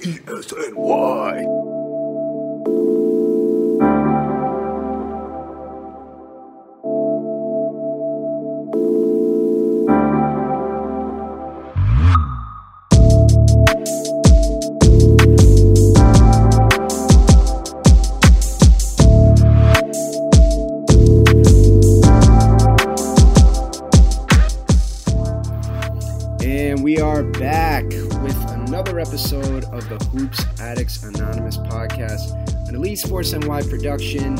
ESNY. And we are back with another episode of the Hoops Addicts Anonymous podcast, an Elite Sports NY production,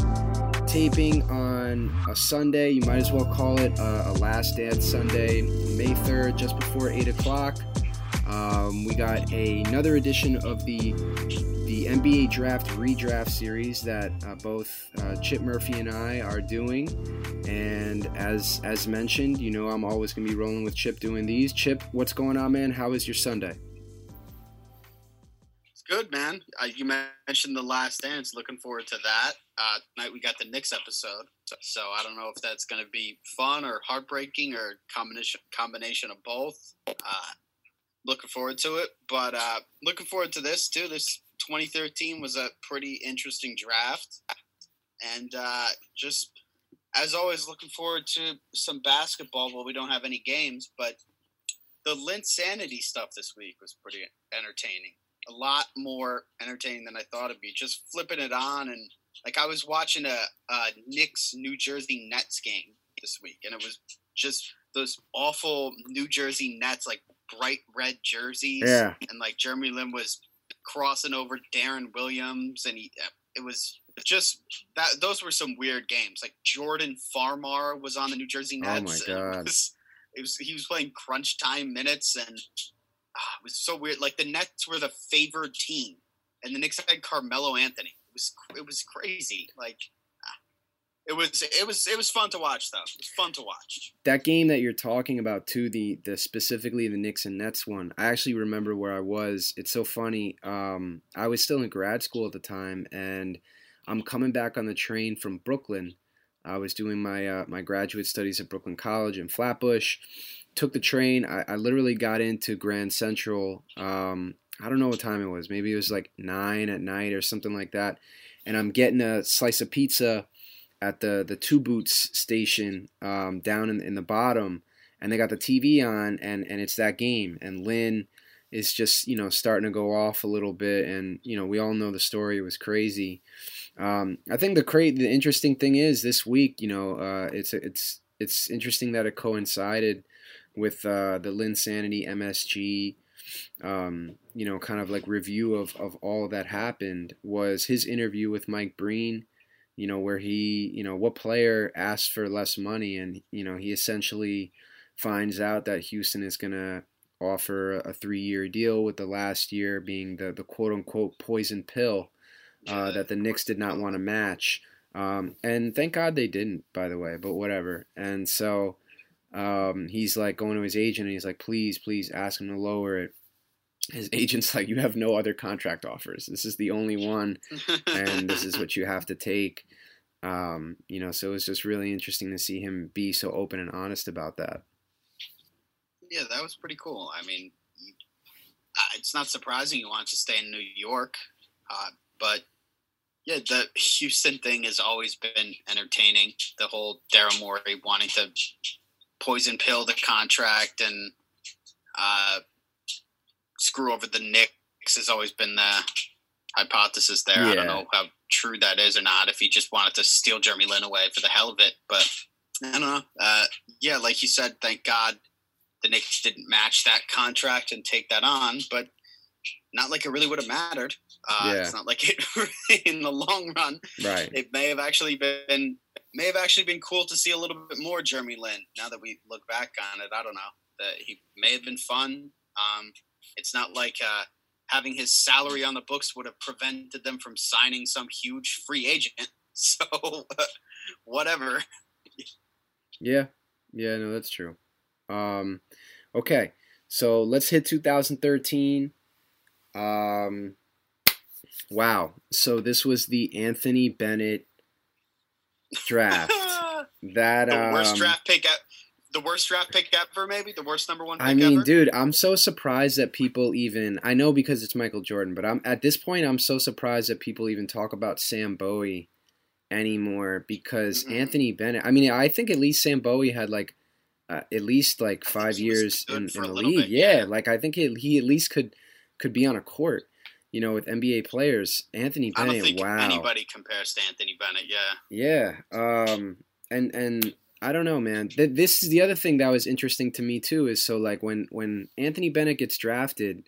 taping on a Sunday. You might as well call it a Last Dance Sunday, May 3rd, just before 8 o'clock. We got another edition of the NBA Draft Redraft series that both Chip Murphy and I are doing. And as mentioned, you know I'm always going to be rolling with Chip doing these. Chip, what's going on, man? How is your Sunday? Good, man. You mentioned The Last Dance. Looking forward to that. Tonight we got the Knicks episode, so I don't know if that's going to be fun or heartbreaking or combination of both. Looking forward to it, but looking forward to this, too. This 2013 was a pretty interesting draft, and just, as always, looking forward to some basketball. Well, we don't have any games, but the Lin Sanity stuff this week was pretty entertaining. A lot more entertaining than I thought it'd be. Just flipping it on, and like I was watching a Knicks New Jersey Nets game this week, and it was just those awful New Jersey Nets, like bright red jerseys, yeah. And like Jeremy Lin was crossing over Darren Williams, and it was just that. Those were some weird games. Like Jordan Farmar was on the New Jersey Nets. Oh my God! He was playing crunch time minutes and. It was so weird. Like the Nets were the favored team, and the Knicks had Carmelo Anthony. It was crazy. Like it was fun to watch, though. It was fun to watch. That game that you're talking about, too, the specifically the Knicks and Nets one. I actually remember where I was. It's so funny. I was still in grad school at the time, and I'm coming back on the train from Brooklyn. I was doing my my graduate studies at Brooklyn College in Flatbush. Took the train. I literally got into Grand Central. I don't know what time it was. Maybe it was like 9 at night or something like that. And I'm getting a slice of pizza at the Two Boots station down in the bottom. And they got the TV on, and it's that game. And Lin is just, you know, starting to go off a little bit. And, you know, we all know the story. It was crazy. I think the interesting thing is this week, you know, it's interesting that it coincided with the Lin Sanity MSG, you know, kind of like review of all that happened was his interview with Mike Breen, you know, where he, you know, what player asked for less money, and, you know, he essentially finds out that Houston is going to offer a 3-year deal with the last year being the quote-unquote poison pill that the Knicks did not want to match. And thank God they didn't, by the way, but whatever. And so... he's like going to his agent and he's like, please ask him to lower it. His agent's like, you have no other contract offers. This is the only one. And this is what you have to take. You know, so it was just really interesting to see him be so open and honest about that. Yeah, that was pretty cool. I mean, it's not surprising he wants to stay in New York, but yeah, the Houston thing has always been entertaining. The whole Daryl Morey wanting to poison pill the contract and screw over the Knicks has always been the hypothesis there. Yeah. I don't know how true that is or not, if he just wanted to steal Jeremy Lin away for the hell of it. But I don't know. Yeah, like you said, thank God the Knicks didn't match that contract and take that on, but not like it really would have mattered. Yeah. It's not like it in the long run. Right. It may have actually been cool to see a little bit more Jeremy Lin. Now that we look back on it, I don't know, that he may have been fun. It's not like having his salary on the books would have prevented them from signing some huge free agent. So, whatever. Yeah, no, that's true. Okay, so let's hit 2013. Wow. So this was the Anthony Bennett draft. That the worst draft pick ever. The worst draft pick ever, maybe? The worst number one pick ever? I mean, dude, I'm so surprised that people even... I know because it's Michael Jordan, but at this point, I'm so surprised that people even talk about Sam Bowie anymore because Anthony Bennett... I mean, I think at least Sam Bowie had, like, at least, like, 5 years in the league. Yeah, like, I think he at least could be on a court, you know, with NBA players. Anthony Bennett, wow. I don't think anybody compares to Anthony Bennett, yeah. Yeah, and I don't know, man. This is the other thing that was interesting to me too. Is so like when Anthony Bennett gets drafted,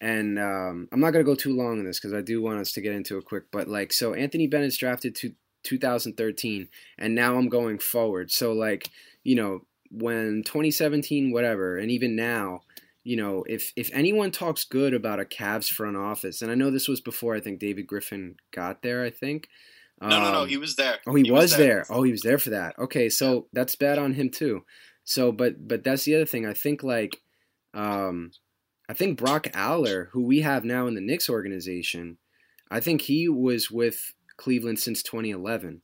and I'm not gonna go too long on this because I do want us to get into it quick. But like, so Anthony Bennett's drafted to 2013, and now I'm going forward. So like, you know, when 2017, whatever, and even now, you know, if anyone talks good about a Cavs front office, and I know this was before I think David Griffin got there, I think. No, he was there. Oh, he was there. Oh, he was there for that. Okay, so that's bad on him too. So, but that's the other thing. I think like, I think Brock Aller, who we have now in the Knicks organization, I think he was with Cleveland since 2011.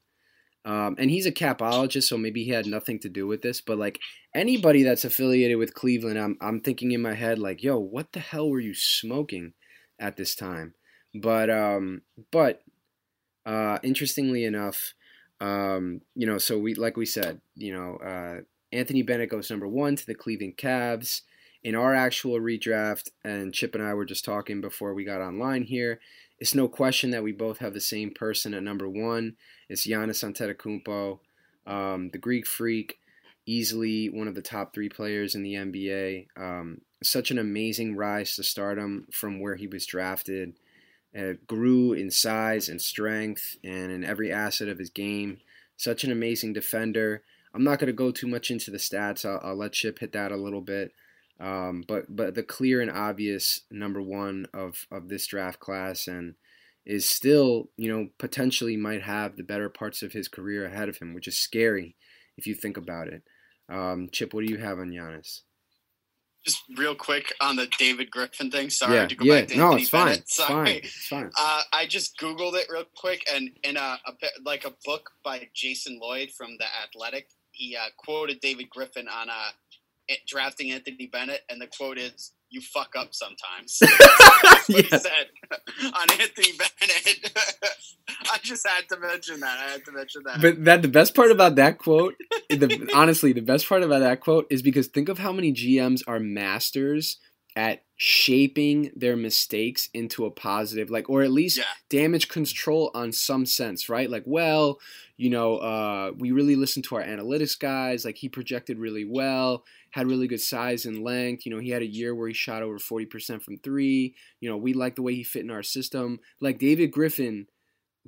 And he's a capologist, so maybe he had nothing to do with this. But like anybody that's affiliated with Cleveland, I'm thinking in my head like, yo, what the hell were you smoking at this time? But. Interestingly enough, you know, so we said, you know, Anthony Bennett goes number one to the Cleveland Cavs in our actual redraft. And Chip and I were just talking before we got online here. It's no question that we both have the same person at number one. It's Giannis Antetokounmpo, the Greek freak, easily one of the top three players in the NBA. Such an amazing rise to stardom from where he was drafted. Grew in size and strength and in every asset of his game. Such an amazing defender. I'm not going to go too much into the stats. I'll let Chip hit that a little bit. But the clear and obvious number one of this draft class and is still, you know, potentially might have the better parts of his career ahead of him, which is scary if you think about it. Chip, what do you have on Giannis? Just real quick on the David Griffin thing. Sorry to go back to Anthony Bennett. It's fine. I just Googled it real quick, and in a book by Jason Lloyd from The Athletic, he quoted David Griffin on drafting Anthony Bennett, and the quote is, "You fuck up sometimes." That's what he said on Anthony Bennett. I just had to mention that. But the best part about that quote, honestly, the best part about that quote is because think of how many GMs are masters at shaping their mistakes into a positive, like, or at least damage control on some sense, right? Like, well, you know, we really listened to our analytics guys. Like, he projected really well, had really good size and length. You know, he had a year where he shot over 40% from three. You know, we like the way he fit in our system. Like David Griffin,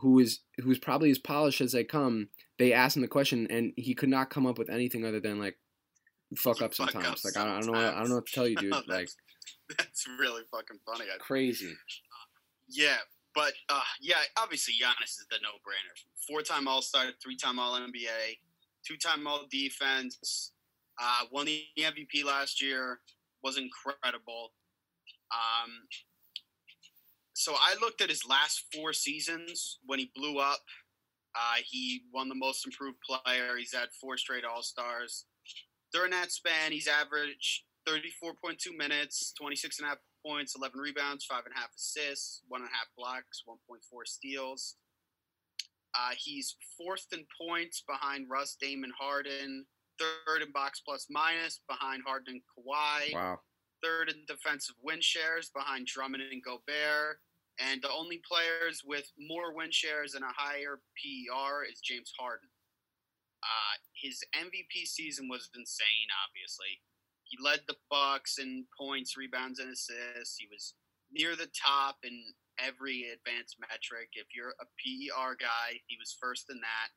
who's probably as polished as they come, they asked him the question, and he could not come up with anything other than like, fuck up sometimes. Like, I don't know what to tell you, dude. Like, that's really fucking funny. Crazy. Yeah, but yeah, obviously Giannis is the no-brainer. 4-time All-Star, 3-time All-NBA, 2-time All-Defense, won the MVP last year, was incredible. So I looked at his last 4 seasons when he blew up. He won the Most Improved Player. He's had 4 straight All-Stars. During that span, he's averaged 34.2 minutes, 26.5 points, 11 rebounds, 5.5 assists, 1.5 blocks, 1.4 steals. He's 4th in points behind Russ, Dame, and Harden. 3rd in box plus minus behind Harden and Kawhi. Wow. 3rd in defensive win shares behind Drummond and Gobert. And the only players with more win shares and a higher PER is James Harden. His MVP season was insane, obviously. He led the Bucks in points, rebounds, and assists. He was near the top in every advanced metric. If you're a PER guy, he was first in that.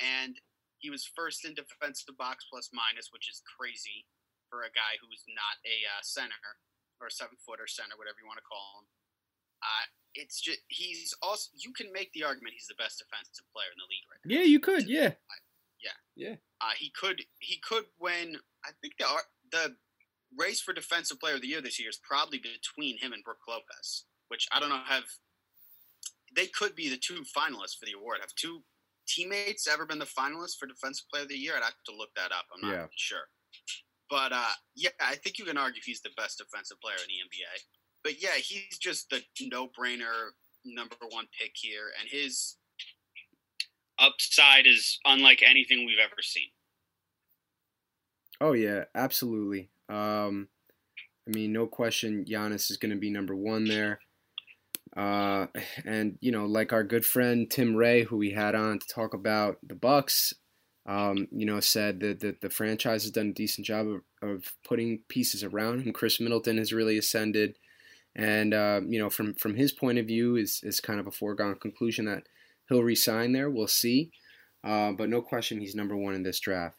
And he was first in defensive box plus minus, which is crazy for a guy who's not a center or 7-footer center, whatever you want to call him. it's just he's also. You can make the argument he's the best defensive player in the league right now. Yeah, you could. Yeah, yeah. He could win. I think the race for defensive player of the year this year is probably between him and Brook Lopez, which I don't know have. They could be the two finalists for the award. Have two teammates ever been the finalists for defensive player of the year? I'd have to look that up. I'm not sure. But, yeah, I think you can argue he's the best defensive player in the NBA. But, yeah, he's just the no-brainer number one pick here. And his upside is unlike anything we've ever seen. Oh, yeah, absolutely. I mean, no question Giannis is going to be number one there. And, you know, like our good friend Tim Ray, who we had on to talk about the Bucks, you know, said that the franchise has done a decent job of putting pieces around him. Khris Middleton has really ascended. And, you know, from his point of view, is kind of a foregone conclusion that he'll re-sign there. We'll see. But no question he's number one in this draft.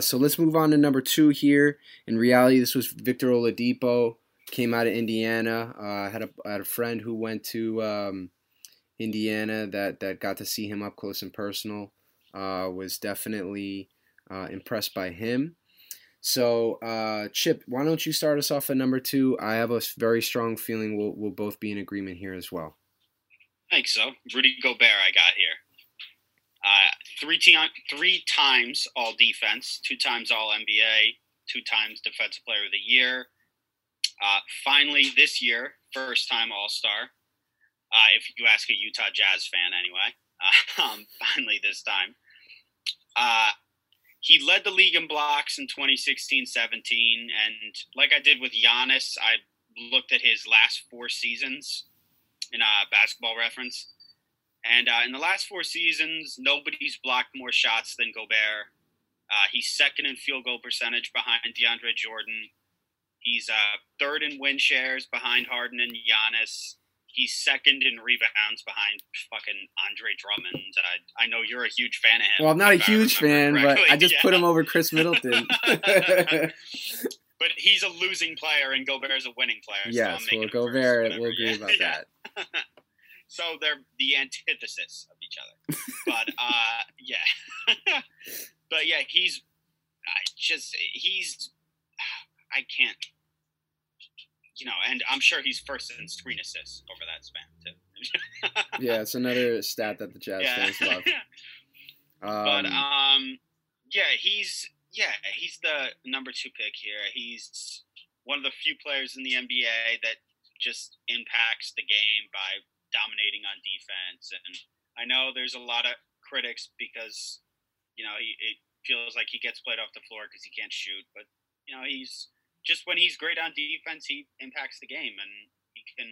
So let's move on to number two here. In reality, this was Victor Oladipo. Came out of Indiana. Had a friend who went to Indiana that got to see him up close and personal. Was definitely impressed by him. So, Chip, why don't you start us off at number two? I have a very strong feeling we'll both be in agreement here as well. I think so. Rudy Gobert I got here. Three times all defense, two times all NBA, two times defensive player of the year. Finally, this year, first-time All-Star, if you ask a Utah Jazz fan anyway, finally this time. He led the league in blocks in 2016-17, and like I did with Giannis, I looked at his last four seasons in Basketball Reference. And in the last four seasons, nobody's blocked more shots than Gobert. He's second in field goal percentage behind DeAndre Jordan. He's third in win shares behind Harden and Giannis. He's second in rebounds behind fucking Andre Drummond. I know you're a huge fan of him. Well, I'm not a huge fan, correctly. But I just put him over Khris Middleton. But he's a losing player, and Gobert's a winning player. Yes, so Gobert, we'll agree about that. So they're the antithesis of each other. But, yeah. But, yeah, he's – I can't, you know, and I'm sure he's first in screen assists over that span, too. Yeah, it's another stat that the Jazz fans love. He's the number two pick here. He's one of the few players in the NBA that just impacts the game by dominating on defense. And I know there's a lot of critics because, you know, it feels like he gets played off the floor because he can't shoot, but, you know, he's just when he's great on defense, he impacts the game, and he can.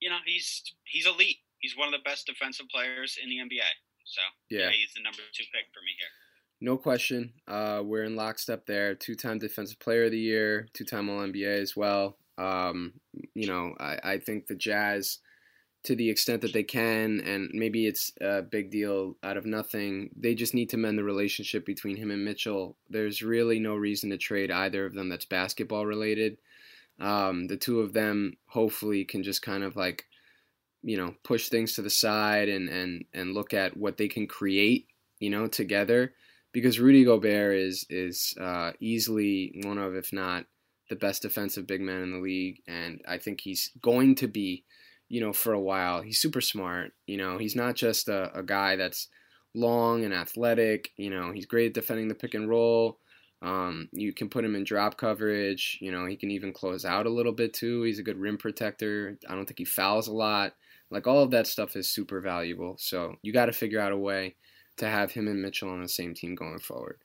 You know, he's elite. He's one of the best defensive players in the NBA. So yeah he's the number two pick for me here. No question. We're in lockstep there. Two-time Defensive Player of the Year, two-time All NBA as well. You know, I think the Jazz, to the extent that they can, and maybe it's a big deal out of nothing, they just need to mend the relationship between him and Mitchell. There's really no reason to trade either of them that's basketball-related. The two of them hopefully can just kind of like, you know, push things to the side and look at what they can create, you know, together. Because Rudy Gobert is easily one of, if not, the best defensive big man in the league, and I think he's going to be, you know, for a while. He's super smart. You know, he's not just a guy that's long and athletic. You know, he's great at defending the pick and roll. You can put him in drop coverage. You know, he can even close out a little bit too. He's a good rim protector. I don't think he fouls a lot. Like, all of that stuff is super valuable. So you got to figure out a way to have him and Mitchell on the same team going forward.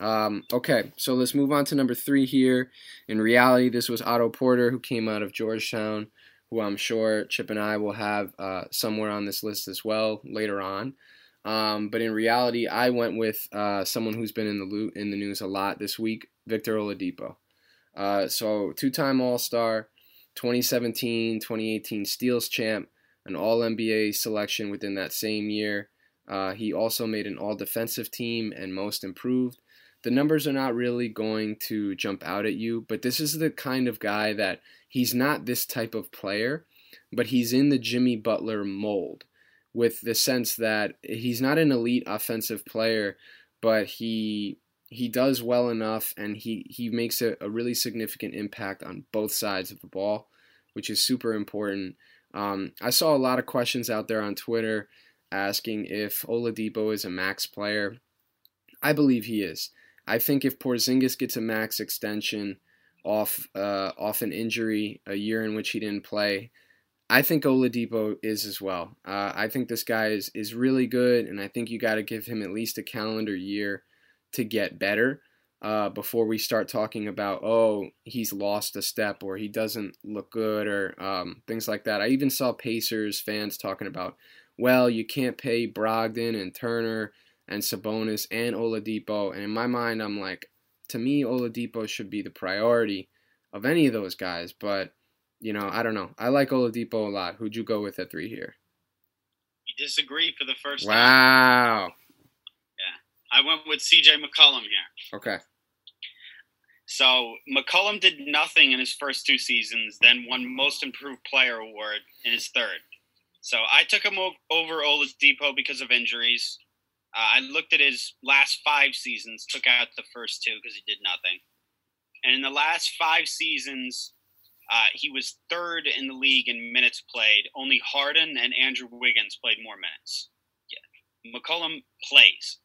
Okay, so let's move on to number three here. In reality, this was Otto Porter, who came out of Georgetown, who I'm sure Chip and I will have somewhere on this list as well later on. But in reality, I went with someone who's been in the news a lot this week, Victor Oladipo. So two-time All-Star, 2017-2018 Steals champ, an All-NBA selection within that same year. He also made an All-Defensive team and Most Improved. The numbers are not really going to jump out at you, but this is the kind of guy that he's not this type of player, but he's in the Jimmy Butler mold, with the sense that he's not an elite offensive player, but he does well enough, and he makes a really significant impact on both sides of the ball, which is super important. I saw a lot of questions out there on Twitter asking if Oladipo is a max player. I believe he is. I think if Porzingis gets a max extension off an injury, a year in which he didn't play, I think Oladipo is as well. I think this guy is really good, and I think you got to give him at least a calendar year to get better before we start talking about, oh, he's lost a step or he doesn't look good or things like that. I even saw Pacers fans talking about, well, you can't pay Brogdon and Turner and Sabonis and Oladipo. And in my mind, I'm like, to me, Oladipo should be the priority of any of those guys. But, you know, I don't know. I like Oladipo a lot. Who'd you go with at three here? You disagree for the first time. Wow. I went with CJ McCollum here. Okay. So McCollum did nothing in his first two seasons, then won Most Improved Player award in his third. So I took him over Oladipo because of injuries. I looked at his last five seasons, took out the first two because he did nothing. And in the last five seasons, he was third in the league in minutes played. Only Harden and Andrew Wiggins played more minutes. Yeah. McCollum plays.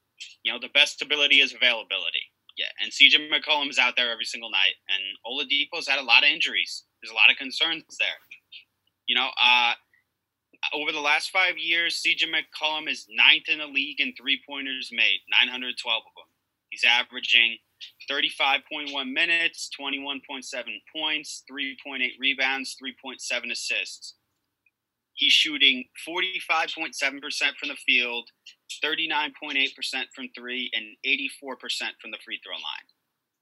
You know, the best ability is availability. Yeah, and CJ McCollum is out there every single night. And Oladipo's had a lot of injuries. There's a lot of concerns there. You know, over the last 5 years, CJ McCollum is ninth in the league in three-pointers made, 912 of them. He's averaging 35.1 minutes, 21.7 points, 3.8 rebounds, 3.7 assists. He's shooting 45.7% from the field, 39.8% from three, and 84% from the free throw line.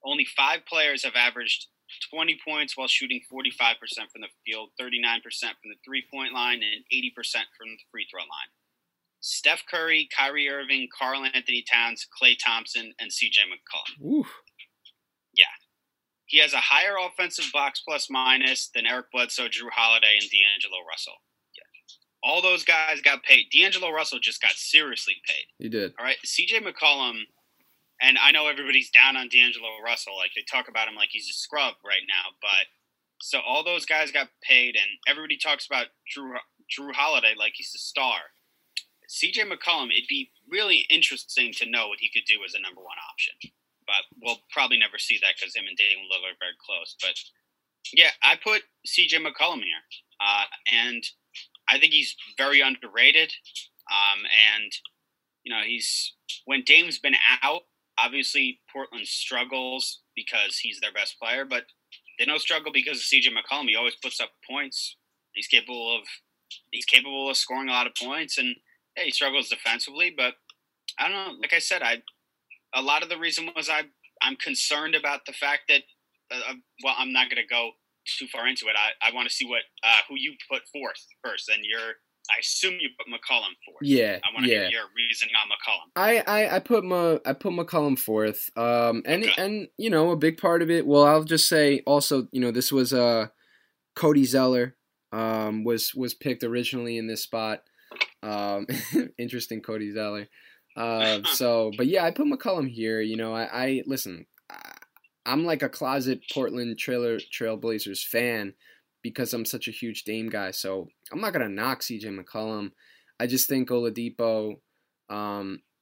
Only five players have averaged 20 points while shooting 45% from the field, 39% from the three-point line, and 80% from the free throw line. Steph Curry, Kyrie Irving, Karl-Anthony Towns, Klay Thompson, and CJ McCollum. Ooh. Yeah. He has a higher offensive box plus minus than Eric Bledsoe, Drew Holiday, and D'Angelo Russell. All those guys got paid. D'Angelo Russell just got seriously paid. He did. All right, CJ McCollum, and I know everybody's down on D'Angelo Russell. Like, they talk about him like he's a scrub right now. But so all those guys got paid, and everybody talks about Drew Holiday like he's a star. CJ McCollum, it'd be really interesting to know what he could do as a number one option. But we'll probably never see that because him and Damian Lillard are very close. But, yeah, I put CJ McCollum here. And I think he's very underrated, and, you know, when Dame's been out, obviously Portland struggles because he's their best player, but they don't struggle because of CJ McCollum. He always puts up points. He's capable of scoring a lot of points, and yeah, he struggles defensively, but I don't know. Like I said, a lot of the reason was I'm concerned about the fact that, well, I'm not going to go too far into it. I want to see who you put forth first, and I assume you put McCollum forth. Yeah, I want to hear your reasoning on McCollum. I put McCollum forth. And you know, a big part of it. Well, I'll just say also, you know, this was Cody Zeller was picked originally in this spot. Interesting, Cody Zeller. So, but yeah, I put McCollum here. You know, I listen. I'm like a closet Portland Trailblazers fan because I'm such a huge Dame guy. So I'm not going to knock CJ McCollum. I just think Oladipo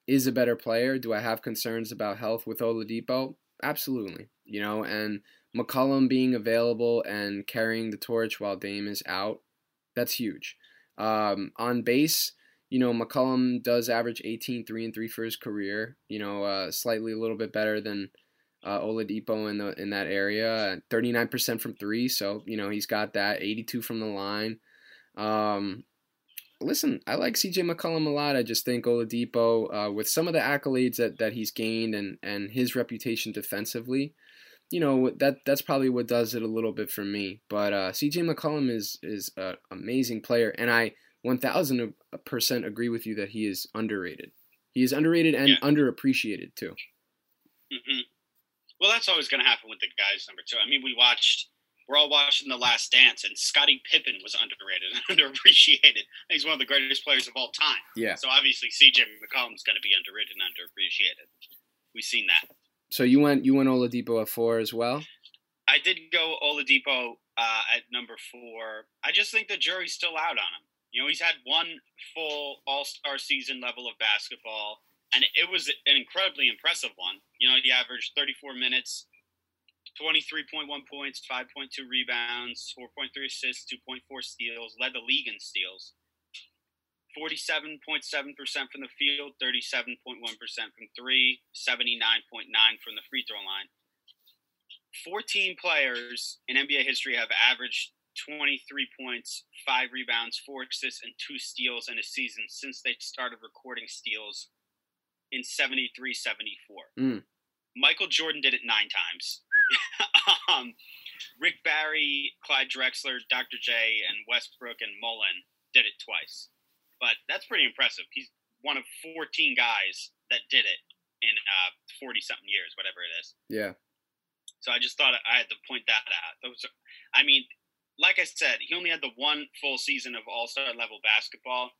is a better player. Do I have concerns about health with Oladipo? Absolutely. You know, and McCollum being available and carrying the torch while Dame is out, that's huge. On base, you know, McCollum does average 18, 3 and 3 for his career, you know, slightly a little bit better than Oladipo in that area, 39% from three. So, you know, he's got that 82 from the line. Listen, I like CJ McCollum a lot. I just think Oladipo, with some of the accolades that he's gained and his reputation defensively, you know, that's probably what does it a little bit for me. But CJ McCollum is an amazing player. And I 1000% agree with you that he is underrated. He is underrated and underappreciated too. Mm-hmm. Well, that's always going to happen with the guys, number two. I mean, we watched we're all watching The Last Dance, and Scottie Pippen was underrated and underappreciated. He's one of the greatest players of all time. Yeah. So obviously CJ McCollum's going to be underrated and underappreciated. We've seen that. So you went Oladipo at 4 as well? I did go Oladipo at number 4. I just think the jury's still out on him. You know, he's had one full all-star season level of basketball, and it was an incredibly impressive one. You know, he averaged 34 minutes, 23.1 points, 5.2 rebounds, 4.3 assists, 2.4 steals, led the league in steals. 47.7% from the field, 37.1% from three, 79.9% from the free throw line. 14 players in NBA history have averaged 23 points, 5 rebounds, 4 assists, and 2 steals in a season since they started recording steals in 73-74. Michael Jordan did it 9 times. Rick Barry, Clyde Drexler, Dr. J, and Westbrook and Mullen did it twice. But that's pretty impressive. He's one of 14 guys that did it in 40-something years, whatever it is. Yeah. So I just thought I had to point that out. Like I said, he only had the one full season of all-star level basketball,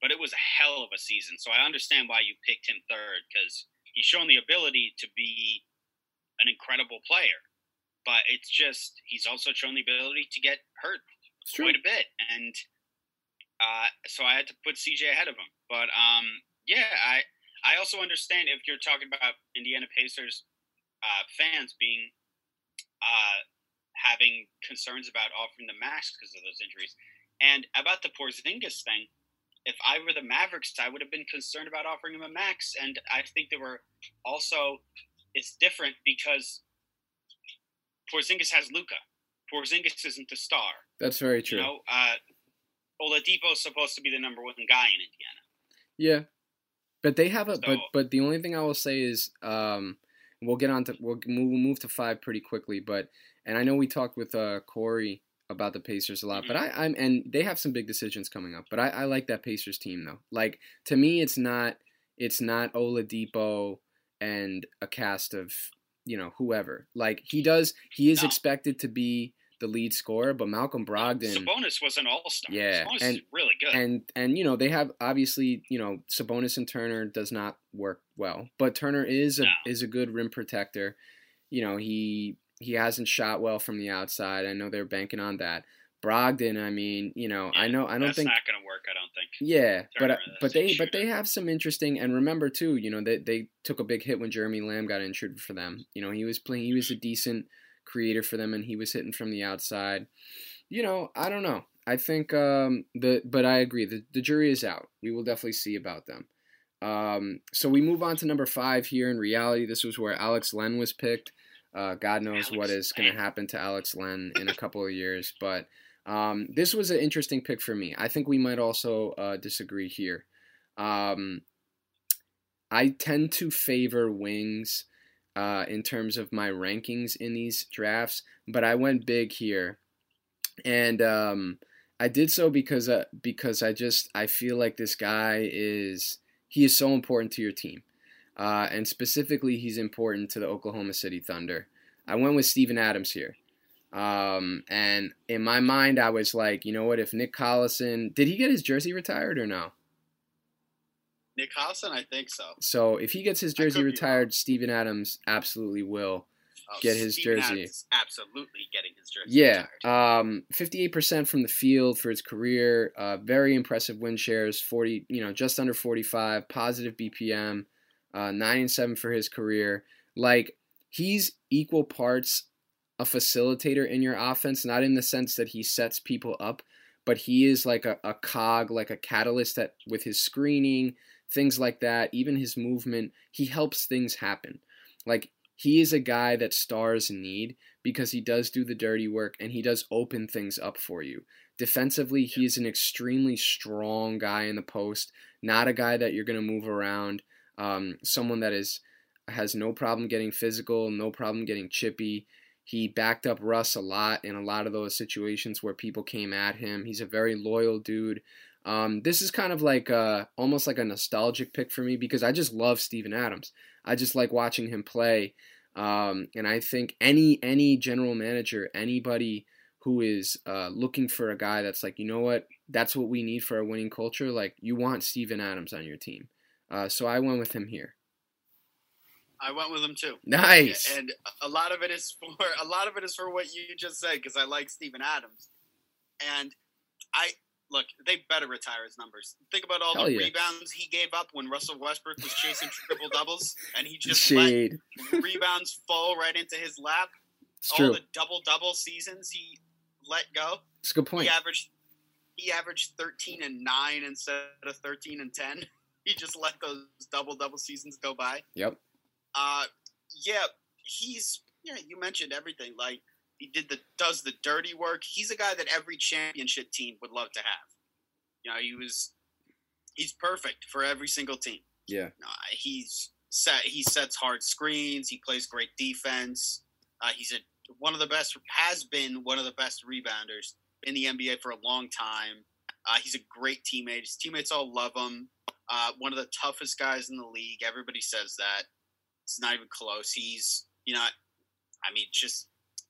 but it was a hell of a season. So I understand why you picked him third, because he's shown the ability to be an incredible player. But it's just, he's also shown the ability to get hurt quite a bit. And so I had to put CJ ahead of him. But I also understand if you're talking about Indiana Pacers fans being having concerns about offering the max because of those injuries. And about the Porzingis thing, if I were the Mavericks, I would have been concerned about offering him a max. And I think there were also, it's different because Porzingis has Luka. Porzingis isn't the star. That's very true. You know, Oladipo is supposed to be the number one guy in Indiana. Yeah. But they have but the only thing I will say is, we'll move to 5 pretty quickly, and I know we talked with Corey about the Pacers a lot, but and they have some big decisions coming up. But I like that Pacers team though. Like, to me, it's not Oladipo and a cast of, you know, whoever. Like, he is expected to be the lead scorer, but Malcolm Brogdon. Sabonis was an all-star. Yeah, Sabonis is really good. And you know, they have, obviously, you know, Sabonis and Turner does not work well, but Turner is a good rim protector. You know, he hasn't shot well from the outside. I know they're banking on that. Brogdon, I mean, you know, yeah, I don't think that's not going to work, I don't think. Yeah, but they have some interesting, and remember too, you know, they took a big hit when Jeremy Lamb got injured for them. You know, he was a decent creator for them, and he was hitting from the outside. You know, I don't know. I think but I agree, the jury is out. We will definitely see about them. So we move on to number 5 here. In reality, this was where Alex Len was picked. God knows what is going to happen to Alex Len in a couple of years. But this was an interesting pick for me. I think we might also disagree here. I tend to favor wings in terms of my rankings in these drafts, but I went big here. And I did so because I feel like this guy is so important to your team. And specifically, he's important to the Oklahoma City Thunder. I went with Steven Adams here. And in my mind, I was like, you know what, if Nick Collison – did he get his jersey retired or no? Nick Collison, I think so. So if he gets his jersey retired, Steven Adams absolutely will get his jersey. Steven Adams is absolutely getting his jersey retired. 58% from the field for his career. Very impressive win shares, 40, you know, just under 45, positive BPM. 9-7 for his career. Like, he's equal parts a facilitator in your offense, not in the sense that he sets people up, but he is like a cog, like a catalyst that with his screening, things like that, even his movement, he helps things happen. Like, he is a guy that stars need because he does do the dirty work and he does open things up for you. Defensively, he is an extremely strong guy in the post, not a guy that you're going to move around. Someone that has no problem getting physical, no problem getting chippy. He backed up Russ a lot in a lot of those situations where people came at him. He's a very loyal dude. This is kind of like almost like a nostalgic pick for me because I just love Steven Adams. I just like watching him play. And I think any general manager, anybody who is looking for a guy that's like, you know what, that's what we need for our winning culture, like, you want Steven Adams on your team. So I went with him here. I went with him too. Nice. And a lot of it is for what you just said, because I like Steven Adams. And look, they better retire his numbers. Think about all the rebounds he gave up when Russell Westbrook was chasing triple doubles, and he just let rebounds fall right into his lap. It's all true. The double-double seasons he let go. It's a good point. He averaged 13 and 9 instead of 13 and 10. He just let those double-double seasons go by. Yep. You mentioned everything. Like, he does the dirty work. He's a guy that every championship team would love to have. You know, he's perfect for every single team. Yeah. He sets hard screens. He plays great defense. He's has been one of the best rebounders in the NBA for a long time. He's a great teammate. His teammates all love him. One of the toughest guys in the league. Everybody says that. It's not even close.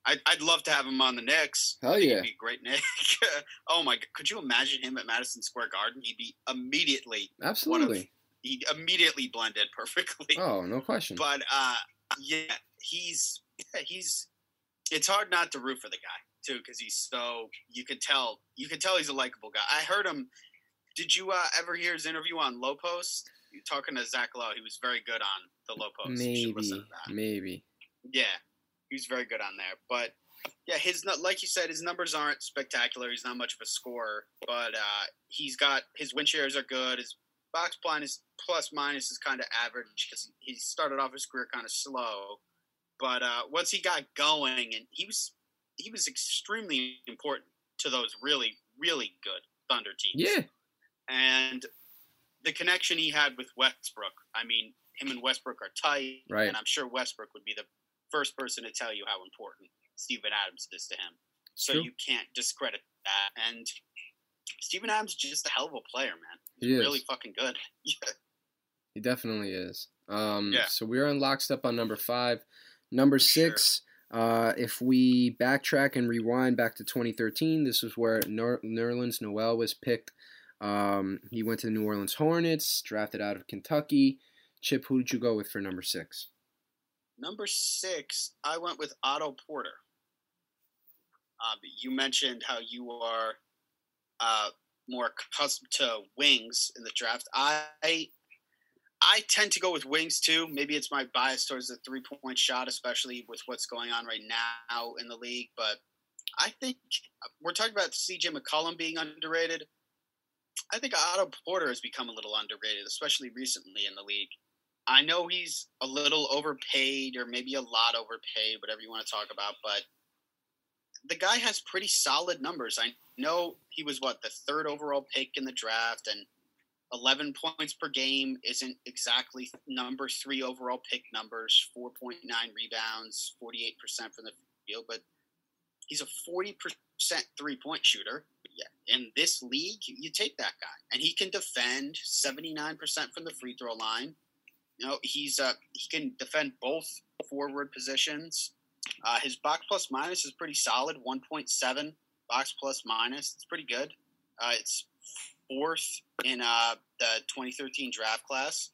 I'd love to have him on the Knicks. Hell yeah. He'd be great, Nick. Oh, my God. Could you imagine him at Madison Square Garden? He'd be he'd immediately blend in perfectly. Oh, no question. But, it's hard not to root for the guy, too, because you can tell he's a likable guy. I heard him. Did you ever hear his interview on Low Post? You're talking to Zach Lowe. He was very good on the Low Post. Maybe, you should listen to that. Maybe. Yeah, he was very good on there. But, yeah, like you said, his numbers aren't spectacular. He's not much of a scorer. But he's got – his win shares are good. His box plus minus is kind of average because he started off his career kind of slow. But once he got going, and he was extremely important to those really, really good Thunder teams. Yeah. And the connection he had with Westbrook, I mean, him and Westbrook are tight. Right. And I'm sure Westbrook would be the first person to tell you how important Steven Adams is to him. So you can't discredit that. And Steven Adams is just a hell of a player, man. He's really fucking good. He definitely is. So we're in lockstep on number 5. Number 6, if we backtrack and rewind back to 2013, this is where Nerlens Noel was picked. He went to the New Orleans Hornets, drafted out of Kentucky. Chip, who did you go with for number 6? Number 6, I went with Otto Porter. You mentioned how you are more accustomed to wings in the draft. I tend to go with wings, too. Maybe it's my bias towards the three-point shot, especially with what's going on right now in the league. But I think we're talking about CJ McCollum being underrated. I think Otto Porter has become a little underrated, especially recently in the league. I know he's a little overpaid or maybe a lot overpaid, whatever you want to talk about, but the guy has pretty solid numbers. I know he was, the third overall pick in the draft, and 11 points per game isn't exactly number 3 overall pick numbers, 4.9 rebounds, 48% from the field, but he's a 40% three-point shooter. Yeah. In this league, you take that guy. And he can defend 79% from the free throw line. You know, he can defend both forward positions. His box plus minus is pretty solid, 1.7 box plus minus. It's pretty good. It's 4th in the 2013 draft class.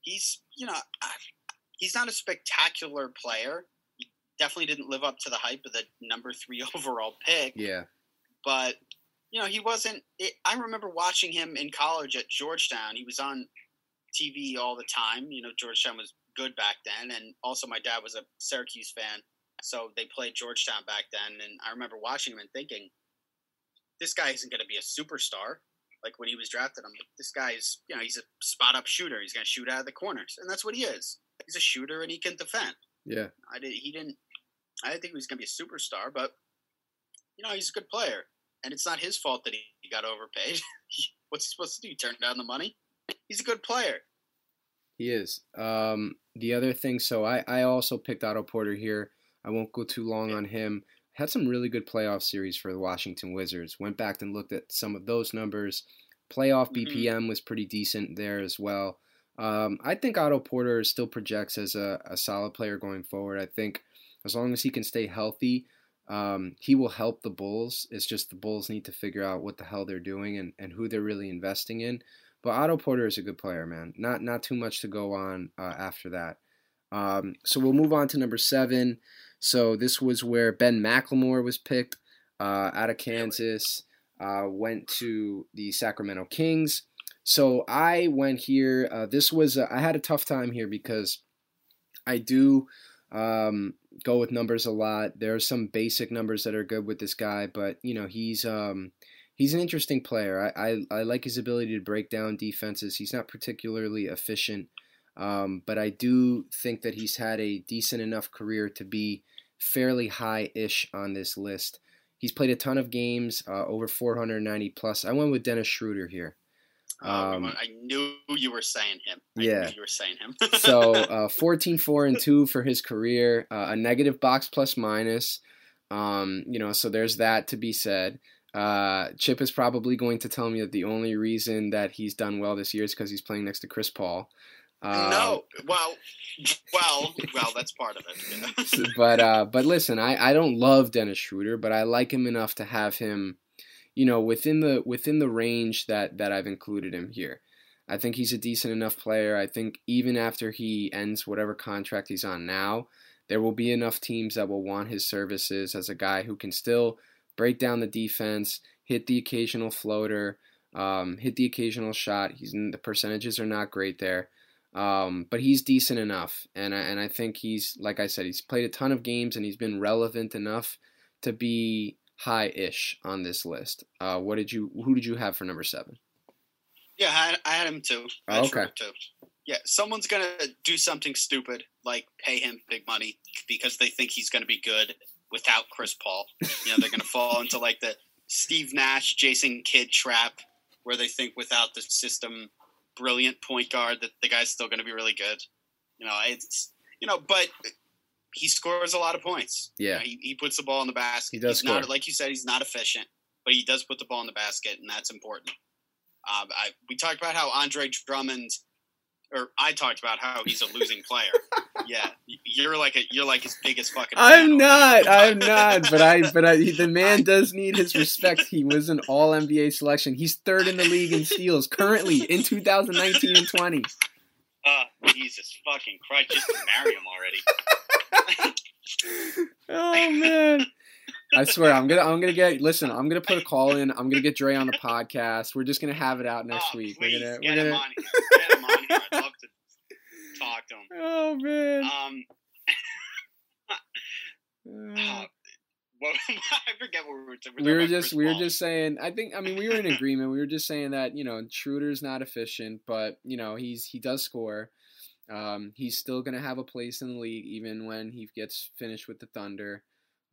He's not a spectacular player. He definitely didn't live up to the hype of the number 3 overall pick. Yeah. But, you know, he wasn't – I remember watching him in college at Georgetown. He was on TV all the time. You know, Georgetown was good back then. And also my dad was a Syracuse fan, so they played Georgetown back then. And I remember watching him and thinking, this guy isn't going to be a superstar. Like, when he was drafted, I'm like, this guy is – you know, he's a spot-up shooter. He's going to shoot out of the corners. And that's what he is. He's a shooter, and he can defend. Yeah. I didn't think he was going to be a superstar, but, you know, he's a good player. And it's not his fault that he got overpaid. What's he supposed to do? Turn down the money? He's a good player. He is. The other thing, so I also picked Otto Porter here. I won't go too long on him. Had some really good playoff series for the Washington Wizards. Went back and looked at some of those numbers. Playoff BPM was pretty decent there as well. I think Otto Porter still projects as a solid player going forward. I think as long as he can stay healthy, he will help the Bulls. It's just the Bulls need to figure out what the hell they're doing and who they're really investing in. But Otto Porter is a good player, man. Not too much to go on after that. So we'll move on to number 7. So this was where Ben McLemore was picked out of Kansas, went to the Sacramento Kings. So I went here. This was I had a tough time here because I do go with numbers a lot. There are some basic numbers that are good with this guy, but you know he's an interesting player. I like his ability to break down defenses. He's not particularly efficient, but I do think that he's had a decent enough career to be fairly high-ish on this list. He's played a ton of games, over 490 plus. I went with Dennis Schroeder here. I knew you were saying him. I knew you were saying him. So 14-4-2 for his career, a negative box plus minus. So there's that to be said. Chip is probably going to tell me that the only reason that he's done well this year is because he's playing next to Chris Paul. No, well, that's part of it. Yeah. But listen, I don't love Dennis Schroeder, but I like him enough to have him. Within the range that I've included him here. I think he's a decent enough player. I think even after he ends whatever contract he's on now, there will be enough teams that will want his services as a guy who can still break down the defense, hit the occasional floater, hit the occasional shot. The percentages are not great there, but he's decent enough. And I think he's, like I said, he's played a ton of games and he's been relevant enough to be high-ish on this list. Who did you have for number 7? Yeah, I had him too. I had him too. Yeah, someone's gonna do something stupid like pay him big money because they think he's gonna be good without Chris Paul. They're gonna fall into like the Steve Nash, Jason Kidd trap where they think without the system, brilliant point guard that the guy's still gonna be really good. But he scores a lot of points. Yeah. He puts the ball in the basket. He does score. Like you said, he's not efficient, but he does put the ball in the basket, and that's important. We talked about how Andre Drummond, or I talked about how he's a losing player. Yeah, you're like his biggest fucking. I'm not. But the man does need his respect. He was an All NBA selection. He's third in the league in steals currently in 2019 and 20. Jesus fucking Christ, just marry him already. Oh man. I swear I'm gonna put a call in. I'm gonna get Dre on the podcast. We're just gonna have it out next week. Please, we're gonna get him on here. Get him on here. I'd love to talk to him. Oh man. I forget what we were just saying. We were in agreement. We were just saying that Schroeder's not efficient, but he does score. He's still gonna have a place in the league even when he gets finished with the Thunder.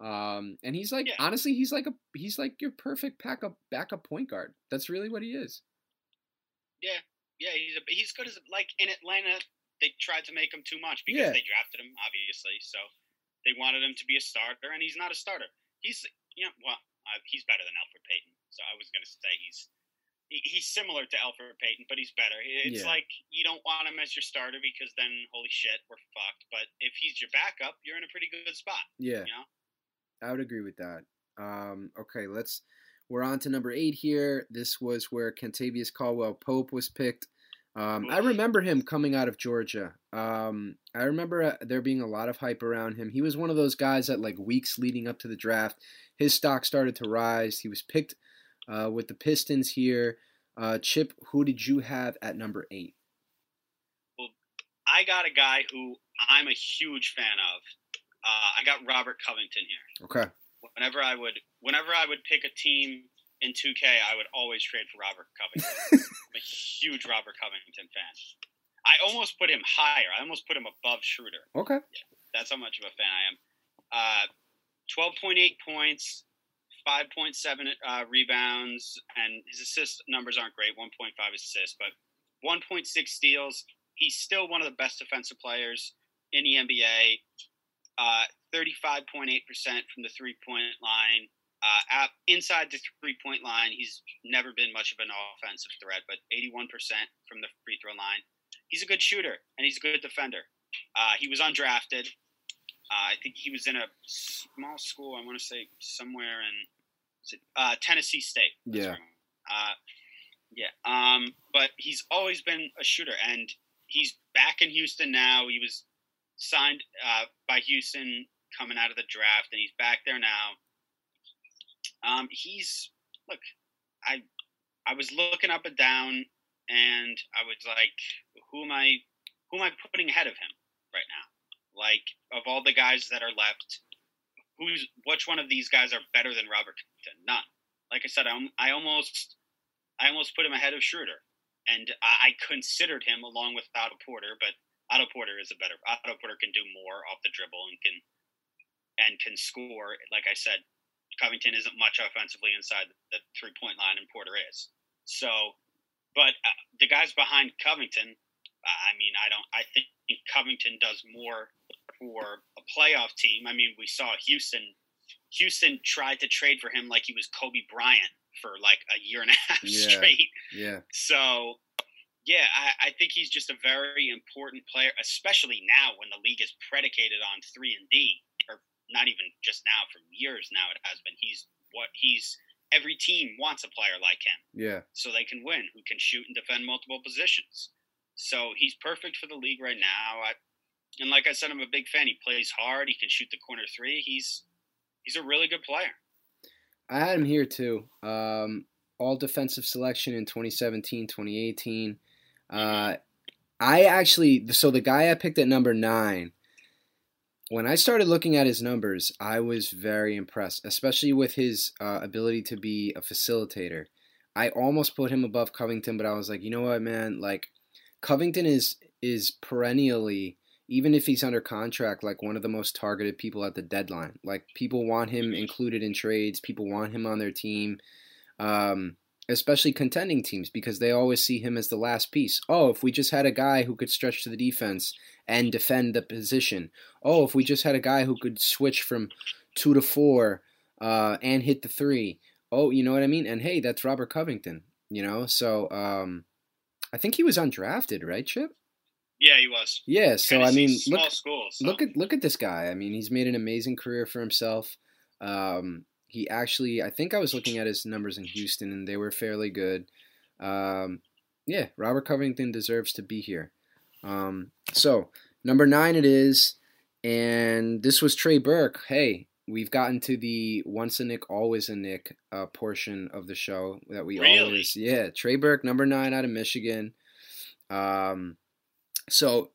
And he's like honestly, he's like your perfect backup point guard. That's really what he is. Yeah. He's good as in Atlanta. They tried to make him too much because they drafted him, obviously. So. They wanted him to be a starter, and he's not a starter. He's better than Alfred Payton. So I was going to say he's similar to Alfred Payton, but he's better. It's like you don't want him as your starter because then, holy shit, we're fucked. But if he's your backup, you're in a pretty good spot. Yeah, I would agree with that. Okay, we're on to number 8 here. This was where Kentavious Caldwell Pope was picked. I remember him coming out of Georgia. I remember there being a lot of hype around him. He was one of those guys that weeks leading up to the draft, his stock started to rise. He was picked with the Pistons here. Chip, who did you have at number 8? Well, I got a guy who I'm a huge fan of. I got Robert Covington here. Okay. Whenever I would pick a team in 2K, I would always trade for Robert Covington. I'm a huge Robert Covington fan. I almost put him higher. I almost put him above Schroeder. Okay. Yeah, that's how much of a fan I am. 12.8 points, 5.7 rebounds, and his assist numbers aren't great, 1.5 assists, but 1.6 steals. He's still one of the best defensive players in the NBA. 35.8% from the three-point line. Inside the three-point line, he's never been much of an offensive threat, but 81% from the free throw line. he's a good shooter and he's a good defender. He was undrafted. I think he was in a small school. I want to say somewhere in Tennessee State. Yeah. Yeah. But he's always been a shooter, and he's back in Houston now. He was signed by Houston coming out of the draft, and he's back there now. Look, I was looking up and down, and I was like, who am I putting ahead of him right now? Like, of all the guys that are left, which one of these guys are better than Robert Covington? None. Like I said, I almost put him ahead of Schroeder, and I considered him along with Otto Porter, but Otto Porter can do more off the dribble and can score. Like I said, Covington isn't much offensively inside the three-point line, and Porter is. So, but the guys behind Covington, I think Covington does more for a playoff team. I mean, we saw Houston tried to trade for him like he was Kobe Bryant for like a year and a half straight. Yeah. So, yeah, I think he's just a very important player, especially now when the league is predicated on 3-and-D, or not even just now, for years now it has been. Every team wants a player like him. Yeah. So they can win, who can shoot and defend multiple positions. So he's perfect for the league right now. And like I said, I'm a big fan. He plays hard. He can shoot the corner three. He's a really good player. I had him here too. All defensive selection in 2017, 2018. So the guy I picked at number 9, when I started looking at his numbers, I was very impressed, especially with his ability to be a facilitator. I almost put him above Covington, but I was like, you know what, man? Like, Covington is perennially, even if he's under contract, like one of the most targeted people at the deadline. Like, people want him included in trades. People want him on their team, especially contending teams, because they always see him as the last piece. Oh, if we just had a guy who could stretch to the defense and defend the position. Oh, if we just had a guy who could switch from 2 to 4 and hit the 3. Oh, you know what I mean? And, hey, that's Robert Covington, you know? So I think he was undrafted, right, Chip? Yeah, he was. Yeah, so I mean, look at this guy. I mean, he's made an amazing career for himself. He actually, I think I was looking at his numbers in Houston, and they were fairly good. Yeah, Robert Covington deserves to be here. So number 9 it is, and this was Trey Burke. Hey, we've gotten to the once a Nick, always a Nick portion of the show that we always, Trey Burke, number 9 out of Michigan. So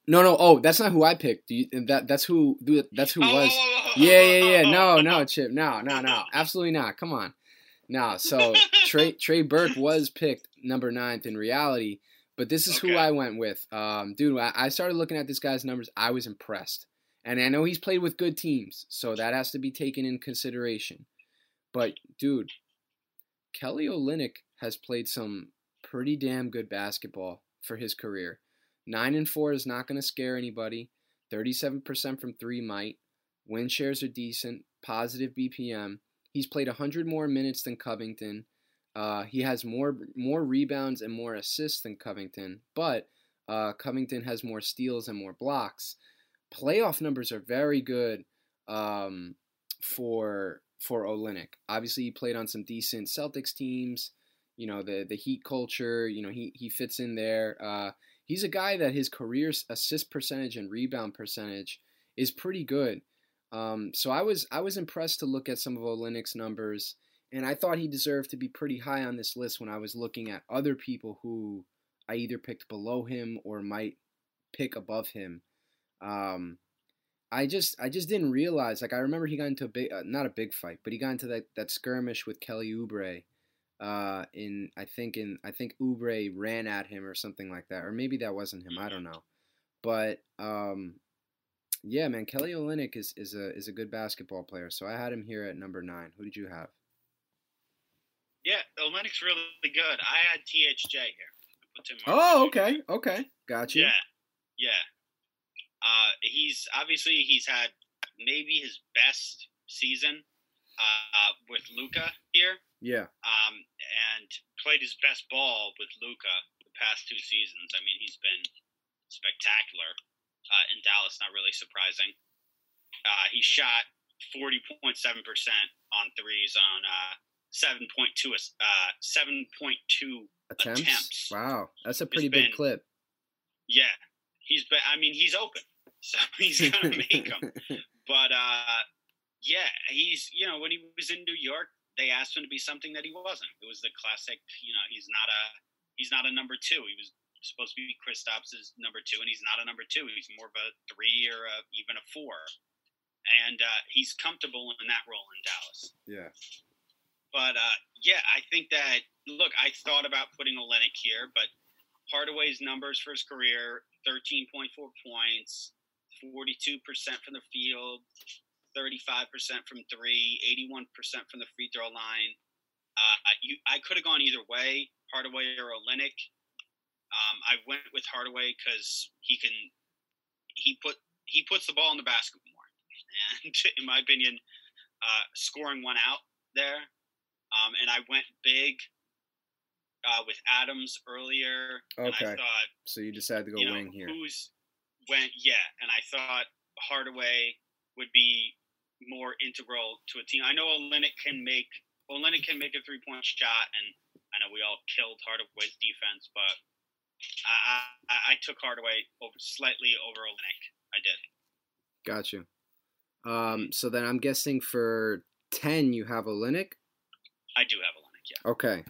that's not who I picked. That's who was. Yeah. No, Chip. No. Absolutely not. Come on. No. So Trey Burke was picked number 9th in reality, but this is who I went with. Dude, I started looking at this guy's numbers. I was impressed, and I know he's played with good teams, so that has to be taken in consideration. But dude, Kelly Olynyk has played some pretty damn good basketball for his career. 9 and 4 is not going to scare anybody. 37% from 3 might. Win shares are decent. Positive BPM. He's played 100 more minutes than Covington. He has more rebounds and more assists than Covington, but Covington has more steals and more blocks. Playoff numbers are very good for Olynyk. Obviously, he played on some decent Celtics teams. You know, the Heat culture. You know, he fits in there. He's a guy that his career's assist percentage and rebound percentage is pretty good. So I was impressed to look at some of Olynyk's numbers, and I thought he deserved to be pretty high on this list when I was looking at other people who I either picked below him or might pick above him. I just didn't realize. Like, I remember he got into a big, not a big fight, but he got into that skirmish with Kelly Oubre. I think Oubre ran at him or something like that, or maybe that wasn't him. I don't know, but yeah, man, Kelly Olynyk is a good basketball player. So I had him here at number 9. Who did you have? Yeah, Olynyk's really good. I had THJ here. Okay, gotcha. Yeah. He's had maybe his best season with Luka here. Yeah. And played his best ball with Luka the past 2 seasons. I mean, he's been spectacular. In Dallas, not really surprising. He shot 40.7% on threes on 7.2 attempts. Wow, that's a pretty big clip. Yeah, he's open, so he's gonna make them. But yeah, he's, you know, when he was in New York, they asked him to be something that he wasn't. It was the classic, you know, he's not a number two. He was supposed to be Kristaps' number two, and he's not a number two. He's more of a three or even a four. And he's comfortable in that role in Dallas. Yeah. But, yeah, I think that – look, I thought about putting Olynyk here, but Hardaway's numbers for his career, 13.4 points, 42% from the field, 35% from three, 81% from the free throw line. I could have gone either way, Hardaway or Olynyk. I went with Hardaway because he puts the ball in the basket more, and in my opinion, scoring one out there. And I went big with Adams earlier. Okay. And I thought, so you decided to go wing here. And I thought Hardaway would be more integral to a team. I know Olynyk can make a 3-point shot, and I know we all killed Hardaway's defense, but I took Hardaway slightly over Olynyk. I did. Got you. So then I'm guessing for 10 you have Olynyk? I do have Olynyk, yeah. Okay.